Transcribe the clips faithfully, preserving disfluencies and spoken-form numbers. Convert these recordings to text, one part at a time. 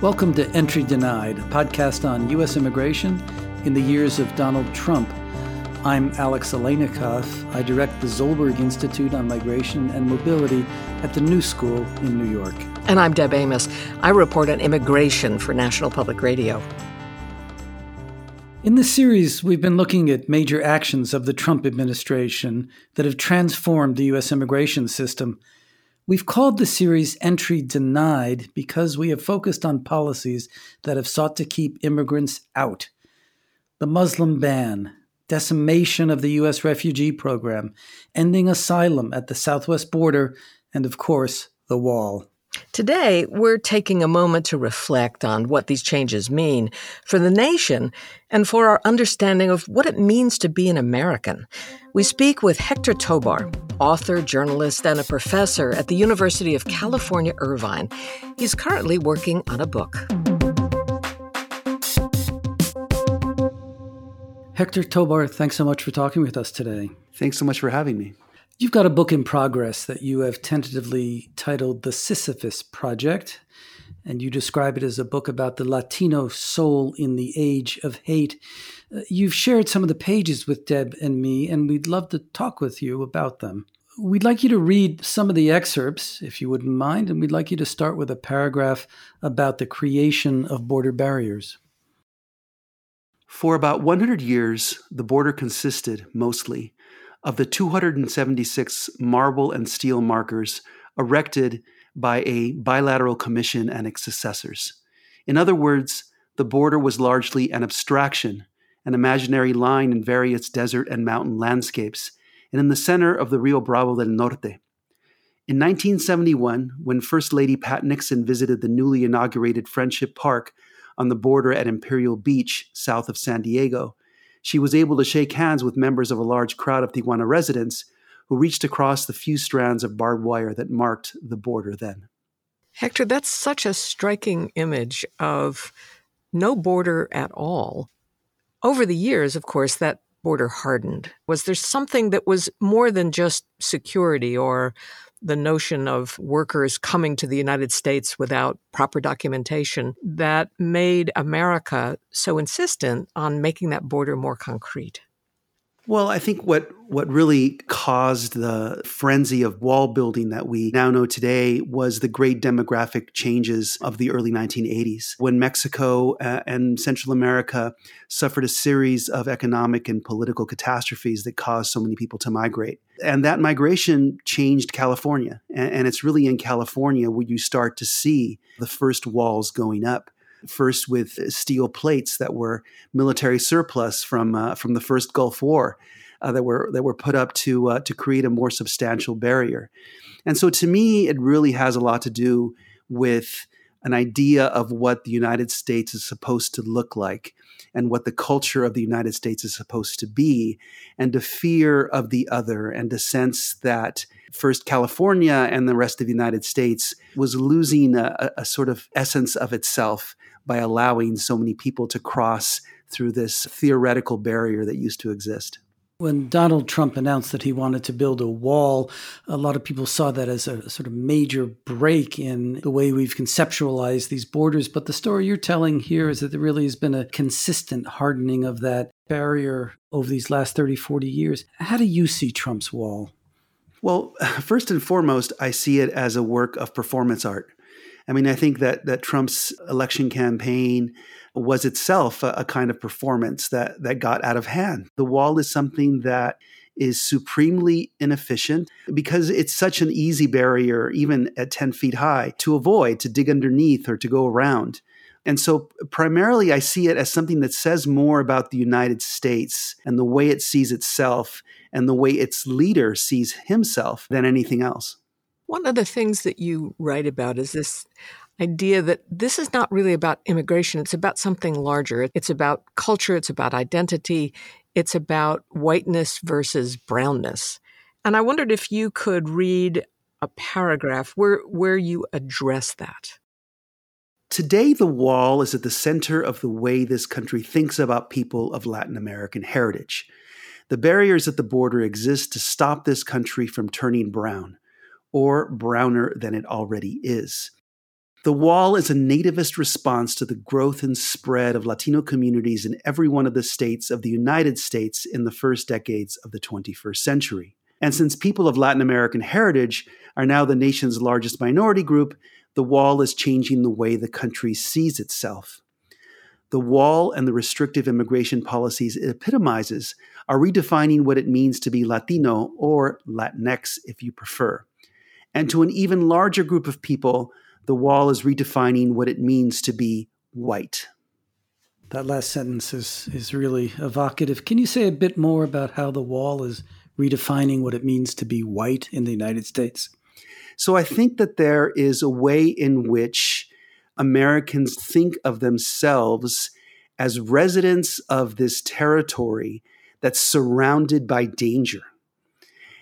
Welcome to Entry Denied, a podcast on U S immigration in the years of Donald Trump. I'm Alex Alenikoff. I direct the Zolberg Institute on Migration and Mobility at the New School in New York. And I'm Deb Amos. I report on immigration for National Public Radio. In this series, we've been looking at major actions of the Trump administration that have transformed the U S immigration system. We've called the series Entry Denied because we have focused on policies that have sought to keep immigrants out. The Muslim ban, decimation of the U S refugee program, ending asylum at the southwest border, and of course, the wall. Today, we're taking a moment to reflect on what these changes mean for the nation and for our understanding of what it means to be an American. We speak with Hector Tobar, author, journalist, and a professor at the University of California, Irvine. He's currently working on a book. Hector Tobar, thanks so much for talking with us today. Thanks so much for having me. You've got a book in progress that you have tentatively titled The Sisyphus Project, and you describe it as a book about the Latino soul in the age of hate. You've shared some of the pages with Deb and me, and we'd love to talk with you about them. We'd like you to read some of the excerpts, if you wouldn't mind, and we'd like you to start with a paragraph about the creation of border barriers. For about one hundred years, the border consisted, mostly, of the two hundred seventy-six marble and steel markers erected by a bilateral commission and its successors. In other words, the border was largely an abstraction, an imaginary line in various desert and mountain landscapes, and in the center of the Rio Bravo del Norte. In nineteen seventy-one, when First Lady Pat Nixon visited the newly inaugurated Friendship Park on the border at Imperial Beach, south of San Diego, she was able to shake hands with members of a large crowd of Tijuana residents who reached across the few strands of barbed wire that marked the border then. Hector, that's such a striking image of no border at all. Over the years, of course, that border hardened. Was there something that was more than just security or the notion of workers coming to the United States without proper documentation that made America so insistent on making that border more concrete? Well, I think what, what really caused the frenzy of wall building that we now know today was the great demographic changes of the early nineteen eighties, when Mexico uh, and Central America suffered a series of economic and political catastrophes that caused so many people to migrate. And that migration changed California. And, and it's really in California where you start to see the first walls going up. First with steel plates that were military surplus from uh, from the first Gulf War uh, that were that were put up to uh, to create a more substantial barrier. And so to me, it really has a lot to do with an idea of what the United States is supposed to look like and what the culture of the United States is supposed to be, and the fear of the other and the sense that first California and the rest of the United States was losing a, a sort of essence of itself by allowing so many people to cross through this theoretical barrier that used to exist. When Donald Trump announced that he wanted to build a wall, a lot of people saw that as a sort of major break in the way we've conceptualized these borders. But the story you're telling here is that there really has been a consistent hardening of that barrier over these last thirty, forty years. How do you see Trump's wall? Well, first and foremost, I see it as a work of performance art. I mean, I think that that Trump's election campaign was itself a, a kind of performance that that got out of hand. The wall is something that is supremely inefficient because it's such an easy barrier, even at ten feet high, to avoid, to dig underneath or to go around. And so primarily I see it as something that says more about the United States and the way it sees itself and the way its leader sees himself than anything else. One of the things that you write about is this idea that this is not really about immigration. It's about something larger. It's about culture. It's about identity. It's about whiteness versus brownness. And I wondered if you could read a paragraph where, where you address that. Today, the wall is at the center of the way this country thinks about people of Latin American heritage. The barriers at the border exist to stop this country from turning brown, or browner than it already is. The wall is a nativist response to the growth and spread of Latino communities in every one of the states of the United States in the first decades of the twenty-first century. And since people of Latin American heritage are now the nation's largest minority group, the wall is changing the way the country sees itself. The wall and the restrictive immigration policies it epitomizes are redefining what it means to be Latino, or Latinx if you prefer. And to an even larger group of people, the wall is redefining what it means to be white. That last sentence is, is really evocative. Can you say a bit more about how the wall is redefining what it means to be white in the United States? So I think that there is a way in which Americans think of themselves as residents of this territory that's surrounded by danger.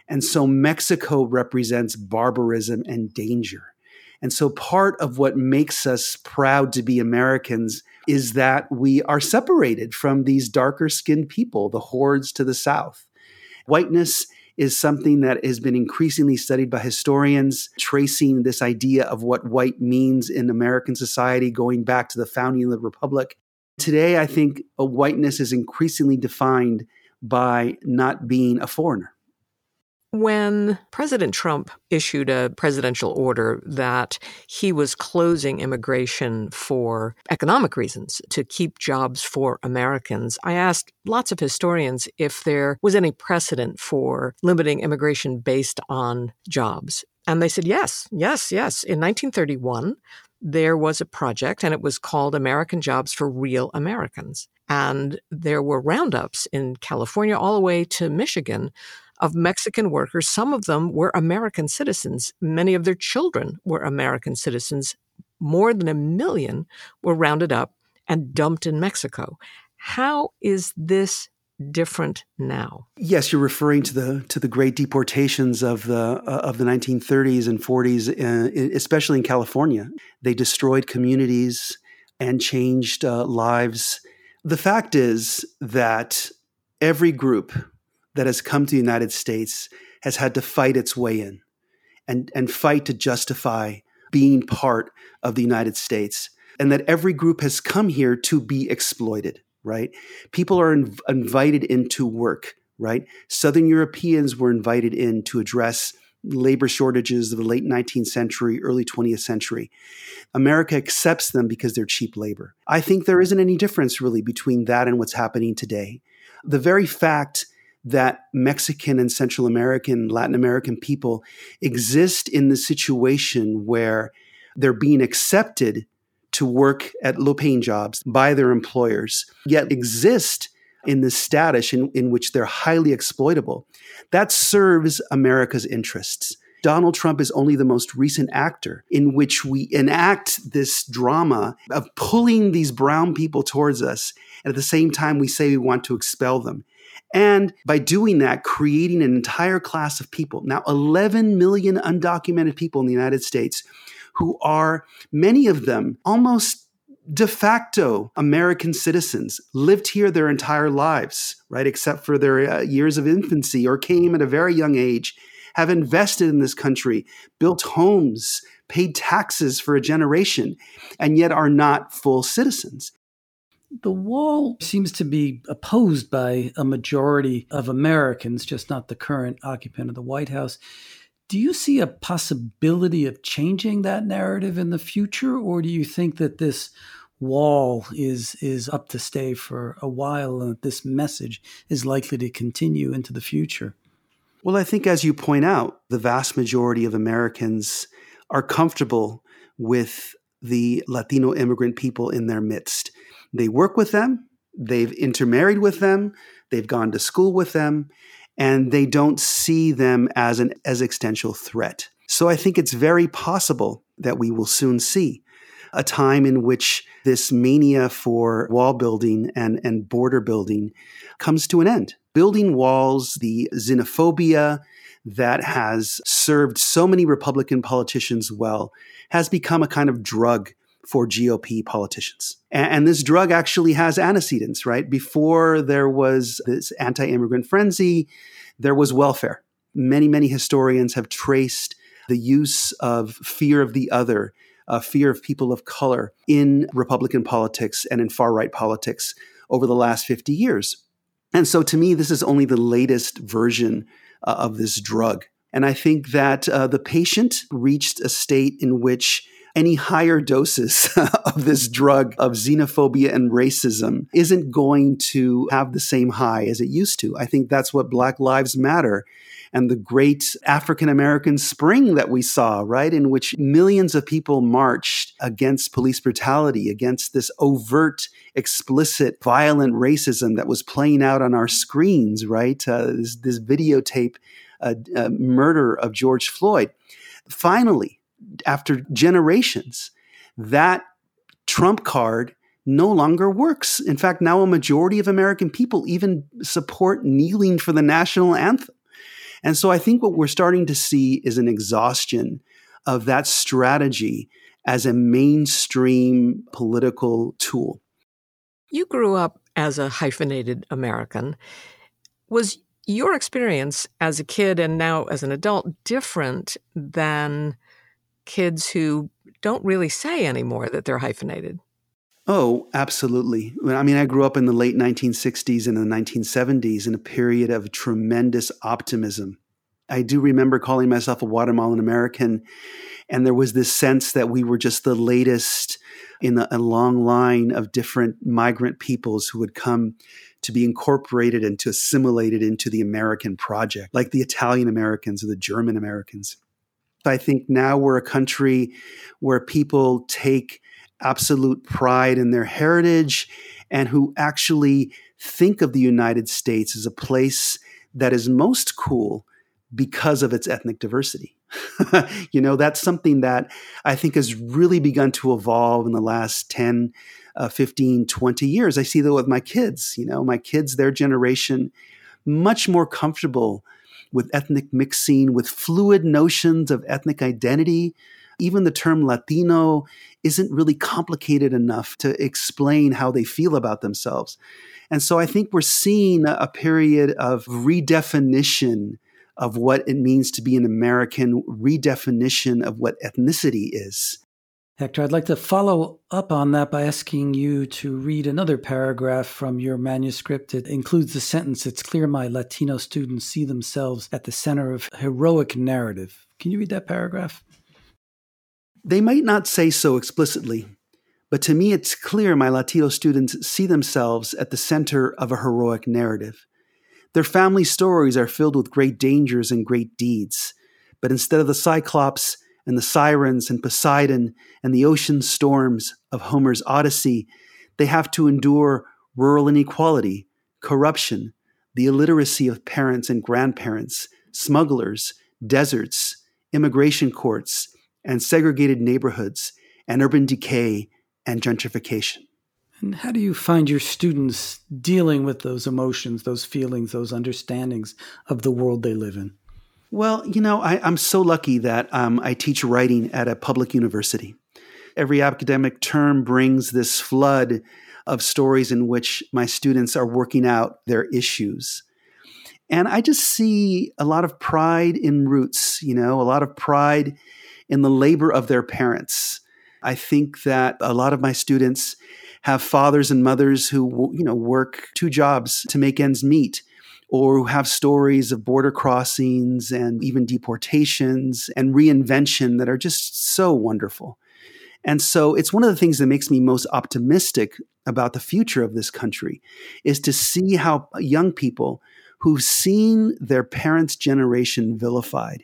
And so Mexico represents barbarism and danger. And so part of what makes us proud to be Americans is that we are separated from these darker-skinned people, the hordes to the south. Whiteness is something that has been increasingly studied by historians, tracing this idea of what white means in American society going back to the founding of the Republic. Today, I think a whiteness is increasingly defined by not being a foreigner. When President Trump issued a presidential order that he was closing immigration for economic reasons, to keep jobs for Americans, I asked lots of historians if there was any precedent for limiting immigration based on jobs. And they said, yes, yes, yes. In nineteen thirty-one, there was a project, and it was called American Jobs for Real Americans. And there were roundups in California all the way to Michigan of Mexican workers. Some of them were American citizens. Many of their children were American citizens. More than a million were rounded up and dumped in Mexico. How is this different now? Yes, you're referring to the to the great deportations of the uh, of the nineteen thirties and forties, uh, especially in California. They destroyed communities and changed uh, lives. The fact is that every group that has come to the United States has had to fight its way in and, and fight to justify being part of the United States, and that every group has come here to be exploited, right? People are inv- invited into work, right? Southern Europeans were invited in to address labor shortages of the late nineteenth century, early twentieth century. America accepts them because they're cheap labor. I think there isn't any difference really between that and what's happening today. The very fact that Mexican and Central American, Latin American people exist in the situation where they're being accepted to work at low-paying jobs by their employers, yet exist in this status in, in which they're highly exploitable. That serves America's interests. Donald Trump is only the most recent actor in which we enact this drama of pulling these brown people towards us, and at the same time we say we want to expel them. And by doing that, creating an entire class of people. Now, eleven million undocumented people in the United States who are, many of them, almost de facto American citizens, lived here their entire lives, right, except for their uh, years of infancy, or came at a very young age, have invested in this country, built homes, paid taxes for a generation, and yet are not full citizens. The wall seems to be opposed by a majority of Americans, just not the current occupant of the White House. Do you see a possibility of changing that narrative in the future, or do you think that this wall is, is up to stay for a while and that this message is likely to continue into the future? Well, I think, as you point out, the vast majority of Americans are comfortable with the Latino immigrant people in their midst. They work with them, they've intermarried with them, they've gone to school with them, and they don't see them as an existential threat. So I think it's very possible that we will soon see a time in which this mania for wall building and, and border building comes to an end. Building walls, the xenophobia that has served so many Republican politicians well, has become a kind of drug for G O P politicians. And this drug actually has antecedents, right? Before there was this anti-immigrant frenzy, there was welfare. Many, many historians have traced the use of fear of the other uh, fear of people of color in Republican politics and in far-right politics over the last fifty years. And so to me, this is only the latest version uh, of this drug. And I think that uh, the patient reached a state in which any higher doses of this drug of xenophobia and racism isn't going to have the same high as it used to. I think that's what Black Lives Matter and the great African-American spring that we saw, right, in which millions of people marched against police brutality, against this overt, explicit, violent racism that was playing out on our screens, right, uh, this, this videotape uh, uh, murder of George Floyd. Finally, after generations, that Trump card no longer works. In fact, now a majority of American people even support kneeling for the national anthem. And so I think what we're starting to see is an exhaustion of that strategy as a mainstream political tool. You grew up as a hyphenated American. Was your experience as a kid and now as an adult different than kids who don't really say anymore that they're hyphenated? Oh, absolutely. I mean, I grew up in the late nineteen sixties and the nineteen seventies in a period of tremendous optimism. I do remember calling myself a Guatemalan American, and there was this sense that we were just the latest in a, a long line of different migrant peoples who would come to be incorporated and to assimilated into the American project, like the Italian-Americans or the German-Americans. I think now we're a country where people take absolute pride in their heritage and who actually think of the United States as a place that is most cool because of its ethnic diversity. You know, that's something that I think has really begun to evolve in the last ten, uh, fifteen, twenty years. I see that with my kids, you know, my kids, their generation, much more comfortable with ethnic mixing, with fluid notions of ethnic identity. Even the term Latino isn't really complicated enough to explain how they feel about themselves. And so I think we're seeing a period of redefinition of what it means to be an American, redefinition of what ethnicity is. Hector, I'd like to follow up on that by asking you to read another paragraph from your manuscript. It includes the sentence, "It's clear my Latino students see themselves at the center of heroic narrative." Can you read that paragraph? They might not say so explicitly, but to me it's clear my Latino students see themselves at the center of a heroic narrative. Their family stories are filled with great dangers and great deeds, but instead of the Cyclops and the sirens and Poseidon and the ocean storms of Homer's Odyssey, they have to endure rural inequality, corruption, the illiteracy of parents and grandparents, smugglers, deserts, immigration courts, and segregated neighborhoods, and urban decay and gentrification. And how do you find your students dealing with those emotions, those feelings, those understandings of the world they live in? Well, you know, I, I'm so lucky that um, I teach writing at a public university. Every academic term brings this flood of stories in which my students are working out their issues. And I just see a lot of pride in roots, you know, a lot of pride in the labor of their parents. I think that a lot of my students have fathers and mothers who, you know, work two jobs to make ends meet, or who have stories of border crossings and even deportations and reinvention that are just so wonderful. And so it's one of the things that makes me most optimistic about the future of this country is to see how young people who've seen their parents' generation vilified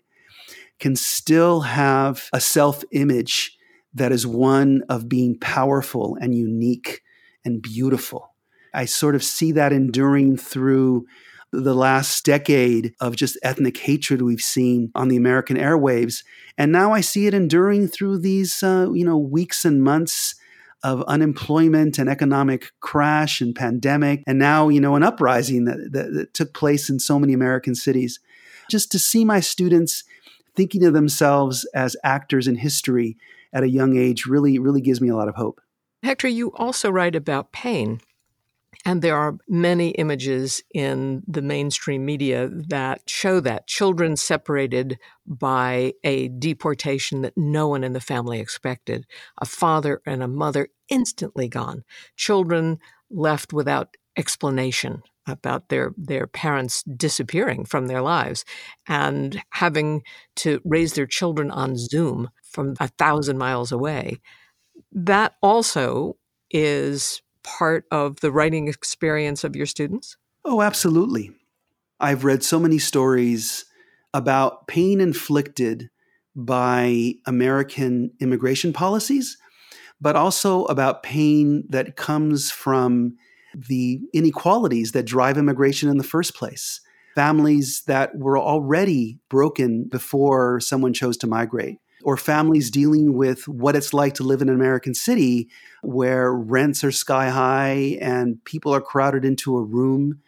can still have a self-image that is one of being powerful and unique and beautiful. I sort of see that enduring through the last decade of just ethnic hatred we've seen on the American airwaves. And now I see it enduring through these, uh, you know, weeks and months of unemployment and economic crash and pandemic. And now, you know, an uprising that, that, that took place in so many American cities. Just to see my students thinking of themselves as actors in history at a young age really, really gives me a lot of hope. Hector, you also write about pain And there are many images in the mainstream media that show that children separated by a deportation that no one in the family expected, a father and a mother instantly gone, children left without explanation about their, their parents disappearing from their lives and having to raise their children on Zoom from a thousand miles away. That also is part of the writing experience of your students? Oh, absolutely. I've read so many stories about pain inflicted by American immigration policies, but also about pain that comes from the inequalities that drive immigration in the first place. Families that were already broken before someone chose to migrate, or families dealing with what it's like to live in an American city where rents are sky high and people are crowded into a room.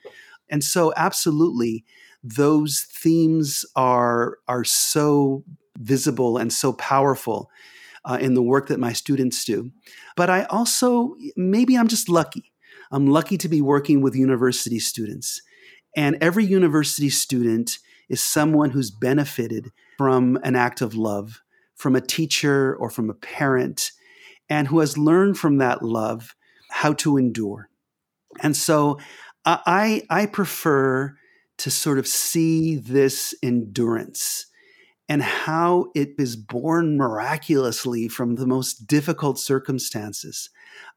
And so absolutely, those themes are, are so visible and so powerful uh, in the work that my students do. But I also, maybe I'm just lucky. I'm lucky to be working with university students. And every university student is someone who's benefited from an act of love, from a teacher or from a parent, and who has learned from that love how to endure. And so I, I prefer to sort of see this endurance and how it is born miraculously from the most difficult circumstances.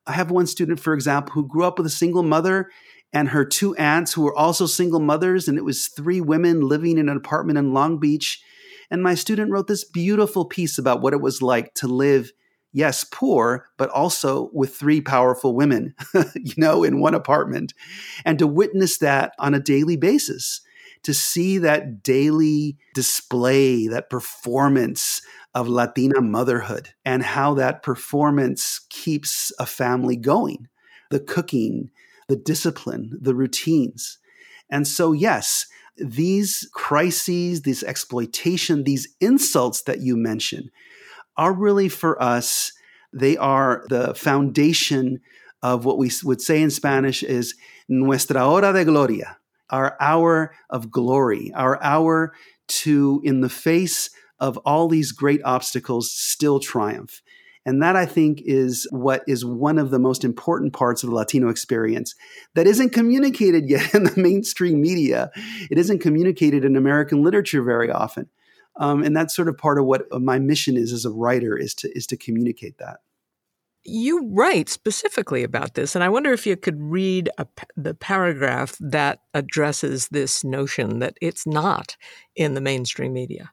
I have one student, for example, who grew up with a single mother and her two aunts who were also single mothers, and it was three women living in an apartment in Long Beach. And my student wrote this beautiful piece about what it was like to live, yes, poor, but also with three powerful women, you know, in one apartment. And to witness that on a daily basis, to see that daily display, that performance of Latina motherhood and how that performance keeps a family going, the cooking, the discipline, the routines. And so, yes, these crises, this exploitation, these insults that you mention are really for us, they are the foundation of what we would say in Spanish is nuestra hora de gloria, our hour of glory, our hour to, in the face of all these great obstacles, still triumph. And that, I think, is what is one of the most important parts of the Latino experience that isn't communicated yet in the mainstream media. It isn't communicated in American literature very often. Um, and that's sort of part of what my mission is as a writer, is to is to communicate that. You write specifically about this, and I wonder if you could read a, the paragraph that addresses this notion that it's not in the mainstream media.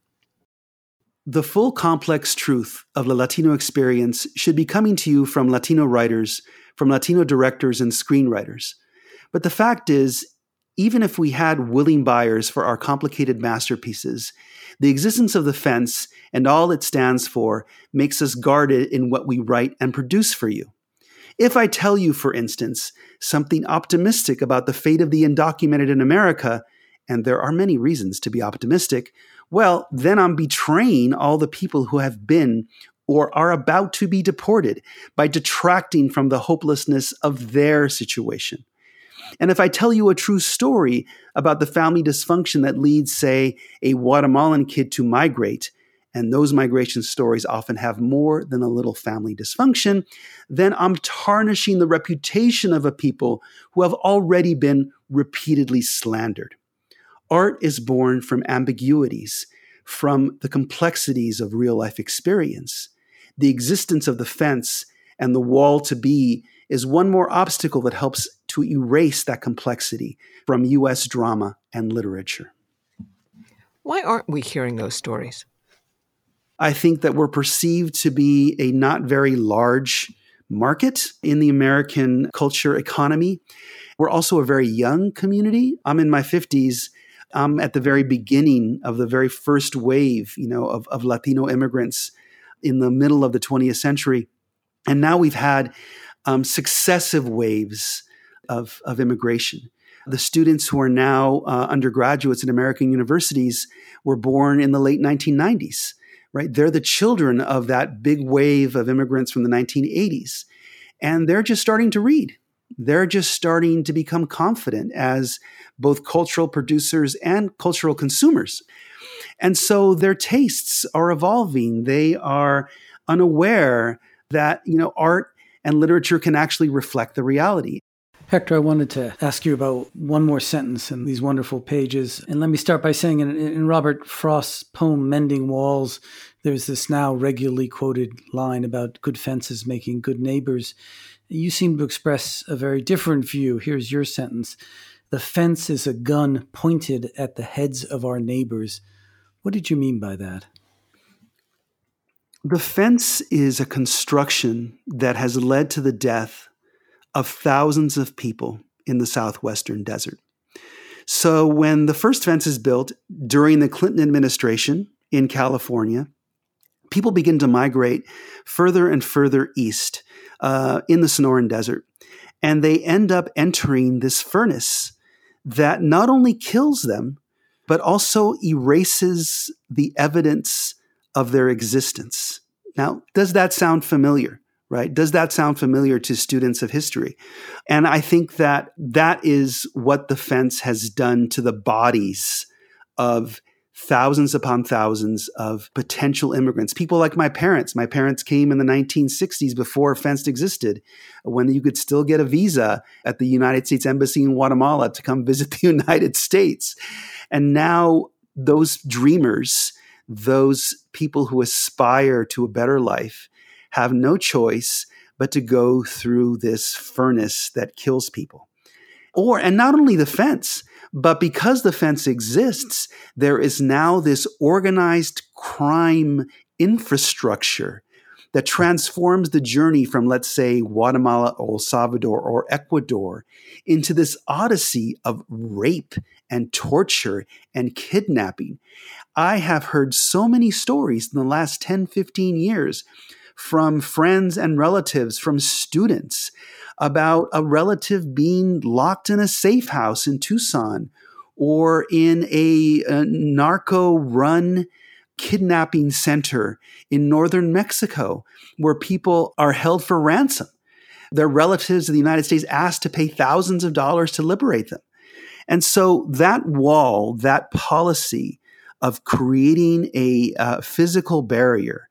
The full complex truth of the Latino experience should be coming to you from Latino writers, from Latino directors and screenwriters. But the fact is, even if we had willing buyers for our complicated masterpieces, the existence of the fence and all it stands for makes us guarded in what we write and produce for you. If I tell you, for instance, something optimistic about the fate of the undocumented in America, and there are many reasons to be optimistic, well, then I'm betraying all the people who have been or are about to be deported by detracting from the hopelessness of their situation. And if I tell you a true story about the family dysfunction that leads, say, a Guatemalan kid to migrate, and those migration stories often have more than a little family dysfunction, then I'm tarnishing the reputation of a people who have already been repeatedly slandered. Art is born from ambiguities, from the complexities of real-life experience. The existence of the fence and the wall to be is one more obstacle that helps to erase that complexity from U S drama and literature. Why aren't we hearing those stories? I think that we're perceived to be a not very large market in the American culture economy. We're also a very young community. I'm in my fifties. I'm at the very beginning of the very first wave, you know, of, of Latino immigrants in the middle of the twentieth century. And now we've had um, successive waves of, of immigration. The students who are now uh, undergraduates in American universities were born in the late nineteen nineties, right? They're the children of that big wave of immigrants from the nineteen eighties. And they're just starting to read. they're just starting to become confident as both cultural producers and cultural consumers. And so their tastes are evolving. They are unaware that, you know, art and literature can actually reflect the reality. Hector, I wanted to ask you about one more sentence in these wonderful pages. And let me start by saying in, in Robert Frost's poem, Mending Walls, there's this now regularly quoted line about good fences making good neighbors. You seem to express a very different view. Here's your sentence. The fence is a gun pointed at the heads of our neighbors. What did you mean by that? The fence is a construction that has led to the death of thousands of people in the southwestern desert. So when the first fence is built during the Clinton administration in California, people begin to migrate further and further east uh, in the Sonoran Desert. And they end up entering this furnace that not only kills them, but also erases the evidence of their existence. Now, does that sound familiar? Right? Does that sound familiar to students of history? And I think that that is what the fence has done to the bodies of thousands upon thousands of potential immigrants. People like my parents. My parents came in the nineteen sixties before a fence existed, when you could still get a visa at the United States Embassy in Guatemala to come visit the United States. And now those dreamers, those people who aspire to a better life, have no choice but to go through this furnace that kills people. Or, and not only the fence, but because the fence exists, there is now this organized crime infrastructure that transforms the journey from, let's say, Guatemala or El Salvador or Ecuador into this odyssey of rape and torture and kidnapping. I have heard so many stories in the last ten, fifteen years from friends and relatives, from students, about a relative being locked in a safe house in Tucson or in a, a narco-run kidnapping center in northern Mexico where people are held for ransom. Their relatives in the United States asked to pay thousands of dollars to liberate them. And so that wall, that policy of creating a uh, physical barrier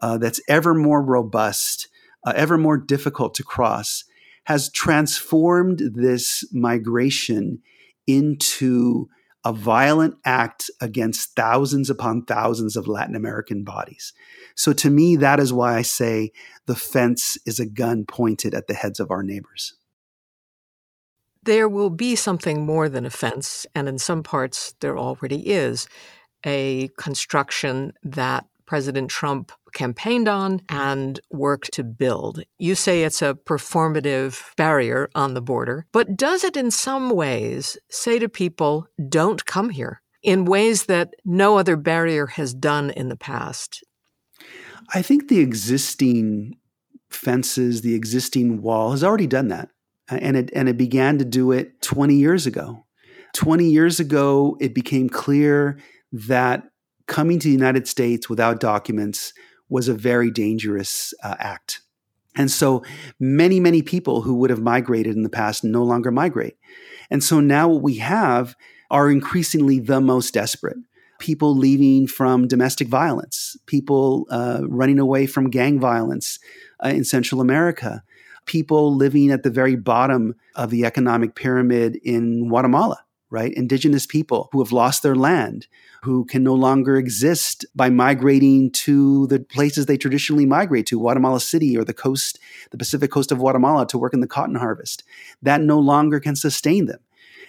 Uh, that's ever more robust, uh, ever more difficult to cross, has transformed this migration into a violent act against thousands upon thousands of Latin American bodies. So to me, that is why I say the fence is a gun pointed at the heads of our neighbors. There will be something more than a fence, and in some parts there already is, a construction that President Trump campaigned on and worked to build. You say it's a performative barrier on the border, but does it in some ways say to people, don't come here, in ways that no other barrier has done in the past? I think the existing fences, the existing wall has already done that. And it, and it began to do it twenty years ago. twenty years ago, it became clear that coming to the United States without documents was a very dangerous uh, act. And so many, many people who would have migrated in the past no longer migrate. And so now what we have are increasingly the most desperate. People leaving from domestic violence, people uh, running away from gang violence uh, in Central America, people living at the very bottom of the economic pyramid in Guatemala. Right? Indigenous people who have lost their land, who can no longer exist by migrating to the places they traditionally migrate to, Guatemala City or the coast, the Pacific coast of Guatemala, to work in the cotton harvest. That no longer can sustain them.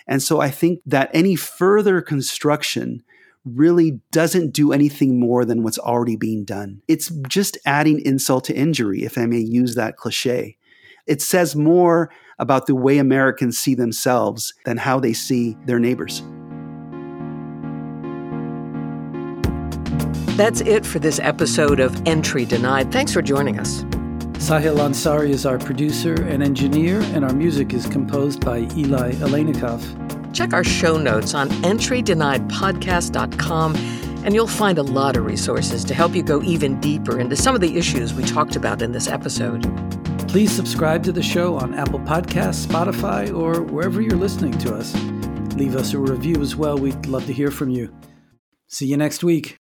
And so I think that any further construction really doesn't do anything more than what's already being done. It's just adding insult to injury, if I may use that cliche. It says more about the way Americans see themselves than how they see their neighbors. That's it for this episode of Entry Denied. Thanks for joining us. Sahil Ansari is our producer and engineer, and our music is composed by Eli Alenikov. Check our show notes on entry denied podcast dot com, and you'll find a lot of resources to help you go even deeper into some of the issues we talked about in this episode. Please subscribe to the show on Apple Podcasts, Spotify, or wherever you're listening to us. Leave us a review as well. We'd love to hear from you. See you next week.